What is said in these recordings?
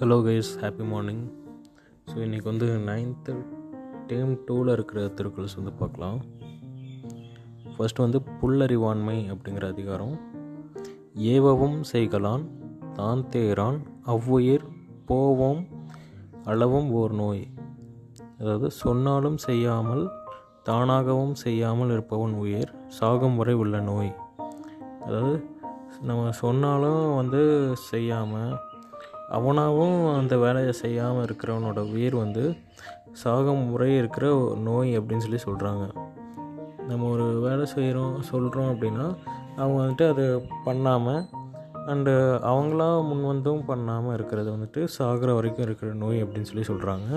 Hello guys, happy morning. So இன்றைக்கி வந்து 9th term 2ல் இருக்கிற திருக்குறள்ஸ் வந்து பார்க்கலாம். ஃபர்ஸ்ட் வந்து புல்லறிவான்மை அப்படிங்கிற அதிகாரம். ஏவவும் செய்கலான் தான் தேரான் அவ்வுயிர் போவோம் அளவும் ஓர் நோய். அதாவது சொன்னாலும் செய்யாமல் தானாகவும் செய்யாமல் இருப்பவன் உயிர், சாகும் வரை உள்ள நோய். அதாவது நம்ம சொன்னாலும் வந்து செய்யாமல், அவனாகவும் அந்த வேலையை செய்யாமல் இருக்கிறவனோட உயிர் வந்து சாகும் முறை இருக்கிற நோய் அப்படின்னு சொல்கிறாங்க. நம்ம ஒரு வேலை சொல்கிறோம் அப்படின்னா அவங்க வந்துட்டு அதை பண்ணாமல் அண்டு அவங்களா முன் வந்தும் பண்ணாமல் இருக்கிறது வந்துட்டு சாகிற வரைக்கும் இருக்கிற நோய் அப்படின்னு சொல்கிறாங்க.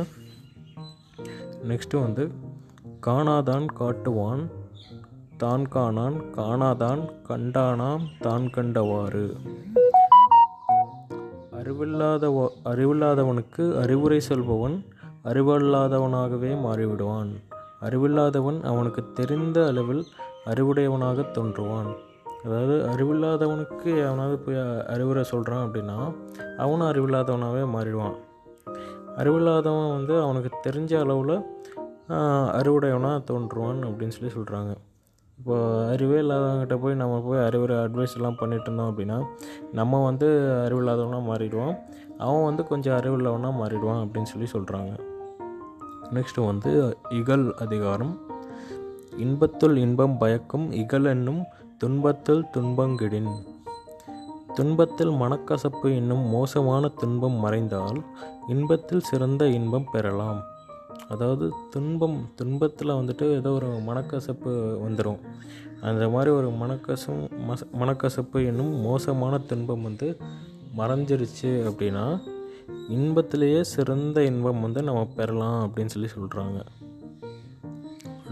நெக்ஸ்ட்டு வந்து காணாதான் காட்டுவான் தான் காணான் காணாதான் கண்டானாம் தான் கண்டவாறு. அறிவில்லாதவனுக்கு அறிவுரை சொல்பவன் அறிவல்லாதவனாகவே மாறிவிடுவான். அறிவில்லாதவன் அவனுக்கு தெரிந்த அளவில் அறிவுடையவனாக தோன்றுவான். அதாவது அறிவில்லாதவனுக்கு அவனாவது போய் அறிவுரை சொல்கிறான் அப்படின்னா அவனும் அறிவில்லாதவனாகவே மாறிடுவான். அறிவில்லாதவன் வந்து அவனுக்கு தெரிஞ்ச அளவில் அறிவுடையவனாக தோன்றுவான் அப்படின்னு சொல்கிறாங்க. இப்போ அறிவே இல்லாதவங்கிட்ட போய் நம்ம போய் அறிவுரை அட்வைஸ்லாம் பண்ணிகிட்டு இருந்தோம் அப்படின்னா நம்ம வந்து அறிவில்லாதவனாக மாறிடுவான், அவன் வந்து கொஞ்சம் அறிவில்லாதவனாக மாறிடுவான் அப்படின்னு சொல்கிறாங்க. நெக்ஸ்ட்டு வந்து இகல் அதிகாரம். இன்பத்துள் இன்பம் பயக்கும் இகல் என்னும் துன்பத்துள் துன்பங்கிடின். துன்பத்தில் மனக்கசப்பு என்னும் மோசமான துன்பம் மறைந்தால் இன்பத்தில் சிறந்த இன்பம் பெறலாம். அதாவது துன்பத்தில் வந்துட்டு ஏதோ ஒரு மனக்கசப்பு வந்துடும். அந்த மாதிரி ஒரு மனக்கசப்பு என்னும் மோசமான துன்பம் வந்து மறைஞ்சிருச்சு அப்படின்னா இன்பத்திலேயே சிறந்த இன்பம் வந்து நம்ம பெறலாம் அப்படின்னு சொல்கிறாங்க.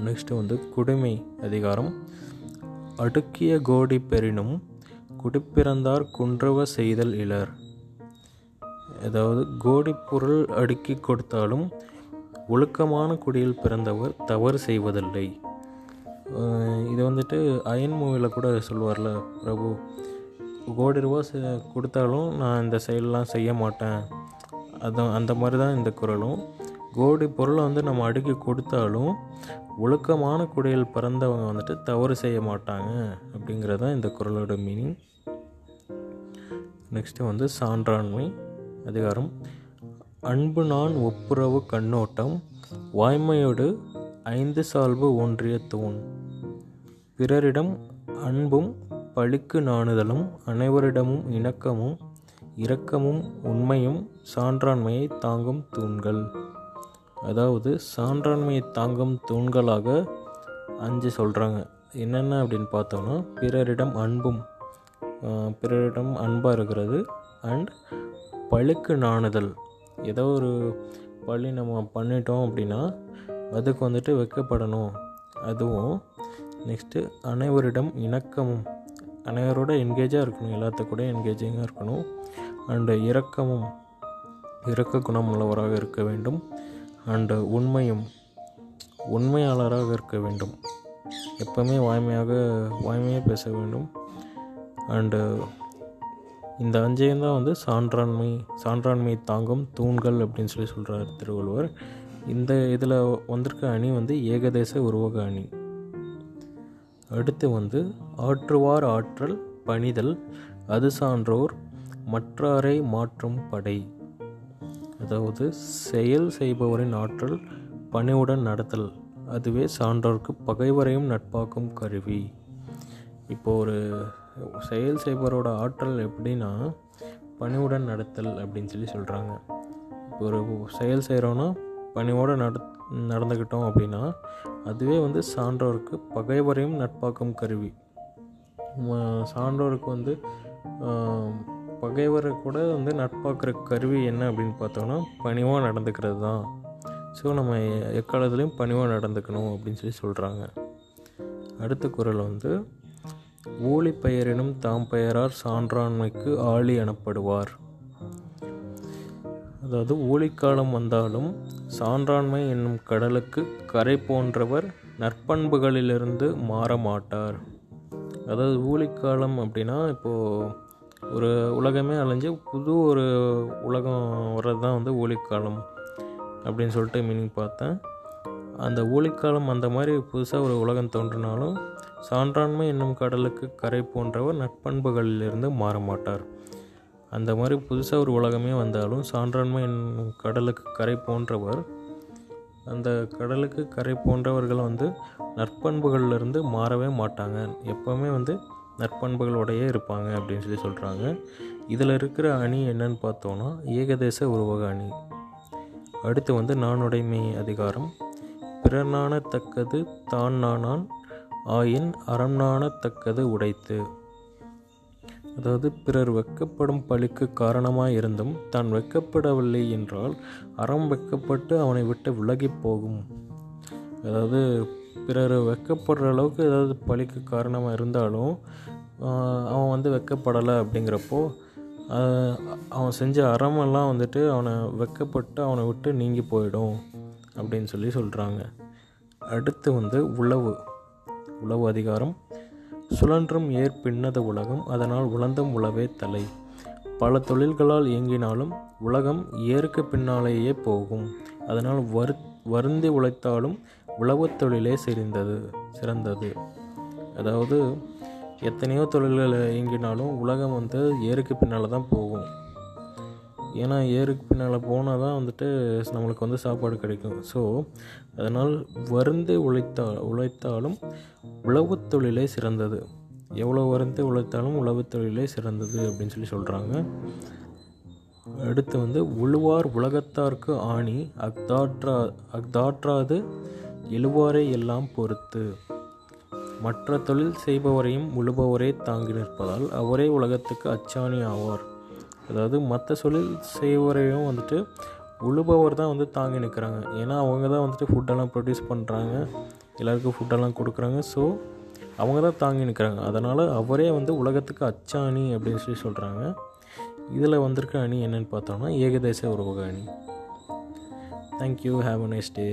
நெக்ஸ்ட்டு வந்து குடிமை அதிகாரம். அடுக்கிய கோடி பெறினும் குடிப்பிறந்தார் குன்றவ செய்தல் இலர். அதாவது கோடி பொருள் அடுக்கி கொடுத்தாலும் ஒழுக்கமான குடியில் பிறந்தவர் தவறு செய்வதில்லை. இது வந்துட்டு அயன் மூவியில் கூட சொல்லுவார்ல பிரபு, கோடி ரூபா கொடுத்தாலும் நான் இந்த செயலெலாம் செய்ய மாட்டேன். அதுதான் அந்த மாதிரி தான் இந்த குறளும். கோடி பொருளை வந்து நம்ம அடுக்கி கொடுத்தாலும் ஒழுக்கமான குடியில் பிறந்தவங்க வந்துட்டு தவறு செய்ய மாட்டாங்க அப்படிங்கிறது தான் இந்த குறளோட மீனிங். நெக்ஸ்ட்டு வந்து சான்றாண்மை அதிகாரம். அன்பு நான் ஒப்புரவு கண்ணோட்டம் வாய்மையோடு 5 சால்பு ஒன்றிய தூண். பிறரிடம் அன்பும் பழிக்கு நாணுதலும் அனைவரிடமும் இணக்கமும் இரக்கமும் உண்மையும் சான்றாண்மையை தாங்கும் தூண்கள். அதாவது சான்றாண்மையை தாங்கும் தூண்களாக 5 சொல்கிறாங்க. என்னென்ன அப்படின்னு பார்த்தோம்னா பிறரிடம் அன்பாக இருக்கிறது அண்ட் பழிக்கு நாணுதல். ஏதோ ஒரு பழி நம்ம பண்ணிட்டோம் அப்படின்னா அதுக்கு வந்துட்டு வைக்கப்படணும் அதுவும். நெக்ஸ்ட்டு அனைவரிடம் இணக்கமும், அனைவரோட என்கேஜாக இருக்கணும், எல்லாத்துக்கூட என்கேஜிங்காக இருக்கணும். அண்டு இரக்க குணம் உள்ளவராக இருக்க வேண்டும். அண்டு உண்மையாளராக இருக்க வேண்டும், எப்பவுமே வாய்மையாக பேச வேண்டும். அண்டு இந்த 5ஐயும் தான் வந்து சான்றாண்மை தாங்கும் தூண்கள் அப்படின்னு சொல்கிறார் திருவள்ளுவர். இந்த இதில் வந்திருக்க அணி வந்து ஏகதேச உருவக அணி. அடுத்து வந்து ஆற்றுவார் ஆற்றல் பணிதல் அது சான்றோர் மற்றாரை மாற்றும் படை. அதாவது செயல் செய்பவரின் ஆற்றல் பணிவுடன் நடத்தல் அதுவே சான்றோர்க்கு பகைவரையும் நட்பாக்கும் கருவி. இப்போ ஒரு செயல் செய்பவரோட ஆற்றல் எப்படின்னா பணிவுடன் நடத்தல் அப்படின்னு சொல்கிறாங்க. இப்போ ஒரு செயல் செய்கிறோன்னா பணிவோடு நடந்துக்கிட்டோம் அப்படின்னா அதுவே வந்து சான்றோருக்கு பகைவரையும் நட்பாக்கும் கருவி. சான்றோருக்கு வந்து பகைவரை கூட வந்து நட்பாக்குற கருவி என்ன அப்படின்னு பார்த்தோம்னா பணிவாக நடந்துக்கிறது தான். ஸோ நம்ம எக்காலத்துலேயும் பணிவாக நடந்துக்கணும் அப்படின்னு சொல்கிறாங்க. அடுத்த குறள் வந்து ஊழி பெயரினும் தாம் பெயரார் சான்றாண்மைக்கு ஆழி எனப்படுவார். அதாவது ஊழிக்காலம் வந்தாலும் சான்றாண்மை என்னும் கடலுக்கு கரை போன்றவர் நற்பண்புகளிலிருந்து மாற மாட்டார். அதாவது ஊழிக்காலம் அப்படின்னா இப்போது ஒரு உலகமே அழிஞ்சு புது ஒரு உலகம் வர்றது தான் வந்து ஒளிக்காலம் அப்படின்னு சொல்லிட்டு மீனிங் பார்த்தேன். அந்த ஒளிக்காலம் அந்த மாதிரி புதுசாக ஒரு உலகம் தோன்றினாலும் சான்றாண்மை என்னும் கடலுக்கு கரை போன்றவர் நட்பண்புகளிலிருந்து மாறமாட்டார். அந்த மாதிரி புதுசாக ஒரு உலகமே வந்தாலும் சான்றாண்மை என்னும் கடலுக்கு கரை போன்றவர் அந்த கடலுக்கு கரை போன்றவர்கள் வந்து நற்பண்புகளிலிருந்து மாறவே மாட்டாங்க, எப்போவுமே வந்து நற்பண்புகளோடையே இருப்பாங்க அப்படின்னு சொல்லி சொல்கிறாங்க. இதில் இருக்கிற அணி என்னன்னு பார்த்தோன்னா ஏகதேச உருவக அணி. அடுத்து வந்து நானுடைமை அதிகாரம். பிறனான தக்கது தான் நானான் ஆயின் அறம் நாண தக்கது உடைத்து. அதாவது பிறர் வெக்கப்படும் பழிக்கு காரணமாக இருந்தும் தான் வெக்கப்படவில்லை என்றால் அறம் வெக்கப்பட்டு அவனை விட்டு விலகி போகும். அதாவது பிறர் வெக்கப்படுற அளவுக்கு ஏதாவது பழிக்கு காரணமாக இருந்தாலும் அவன் வந்து வெக்கப்படலை அப்படிங்கிறப்போ அவன் செஞ்ச அறமெல்லாம் வந்துட்டு அவனை வெக்கப்பட்டு அவனை விட்டு நீங்கி போயிடும் அப்படின்னு சொல்லி சொல்கிறாங்க. அடுத்து வந்து உளவு உளவு அதிகாரம். சுழன்றும் ஏற் பின்னத உலகம் அதனால் உழந்தும் உளவே தலை. பல தொழில்களால் இயங்கினாலும் உலகம் ஏருக்கு பின்னாலேயே போகும், அதனால் வருந்தி உழைத்தாலும் உளவு தொழிலே சிறந்தது. அதாவது எத்தனையோ தொழில்கள் இயங்கினாலும் உலகம் வந்து ஏருக்கு பின்னால் தான் போகும். ஏன்னா ஏருக்கு பின்னால் போனால் தான் வந்துட்டு நம்மளுக்கு வந்து சாப்பாடு கிடைக்கும். ஸோ அதனால் வருந்து உழைத்தாலும் உழவு தொழிலே சிறந்தது. எவ்வளோ வருந்து உழைத்தாலும் உழவு தொழிலே சிறந்தது அப்படின்னு சொல்லி சொல்கிறாங்க. அடுத்து வந்து உழுவார் உலகத்தார்க்கு ஆணி அஃதாற்றாது எழுவாரை எல்லாம் பொறுத்து. மற்ற தொழில் செய்பவரையும் உழுபவரே தாங்கி நிற்பதால் அவரே உலகத்துக்கு அச்சாணி ஆவார். அதாவது மற்ற தொழில் செய்வரையும் வந்துட்டு உழுபவர் தான் வந்து தாங்கி நிற்கிறாங்க. ஏன்னா அவங்க தான் வந்துட்டு ஃபுட்டெல்லாம் ப்ரொடியூஸ் பண்ணுறாங்க, எல்லாருக்கும் ஃபுட்டெல்லாம் கொடுக்குறாங்க. ஸோ அவங்க தான் தாங்கி நிற்கிறாங்க, அதனால் அவரே வந்து உலகத்துக்கு அச்சாணி அப்படின்னு சொல்லி சொல்கிறாங்க. இதில் வந்திருக்க அணி என்னென்னு பார்த்தோம்னா ஏகதேச உருவக அணி. Thank you, have a nice day.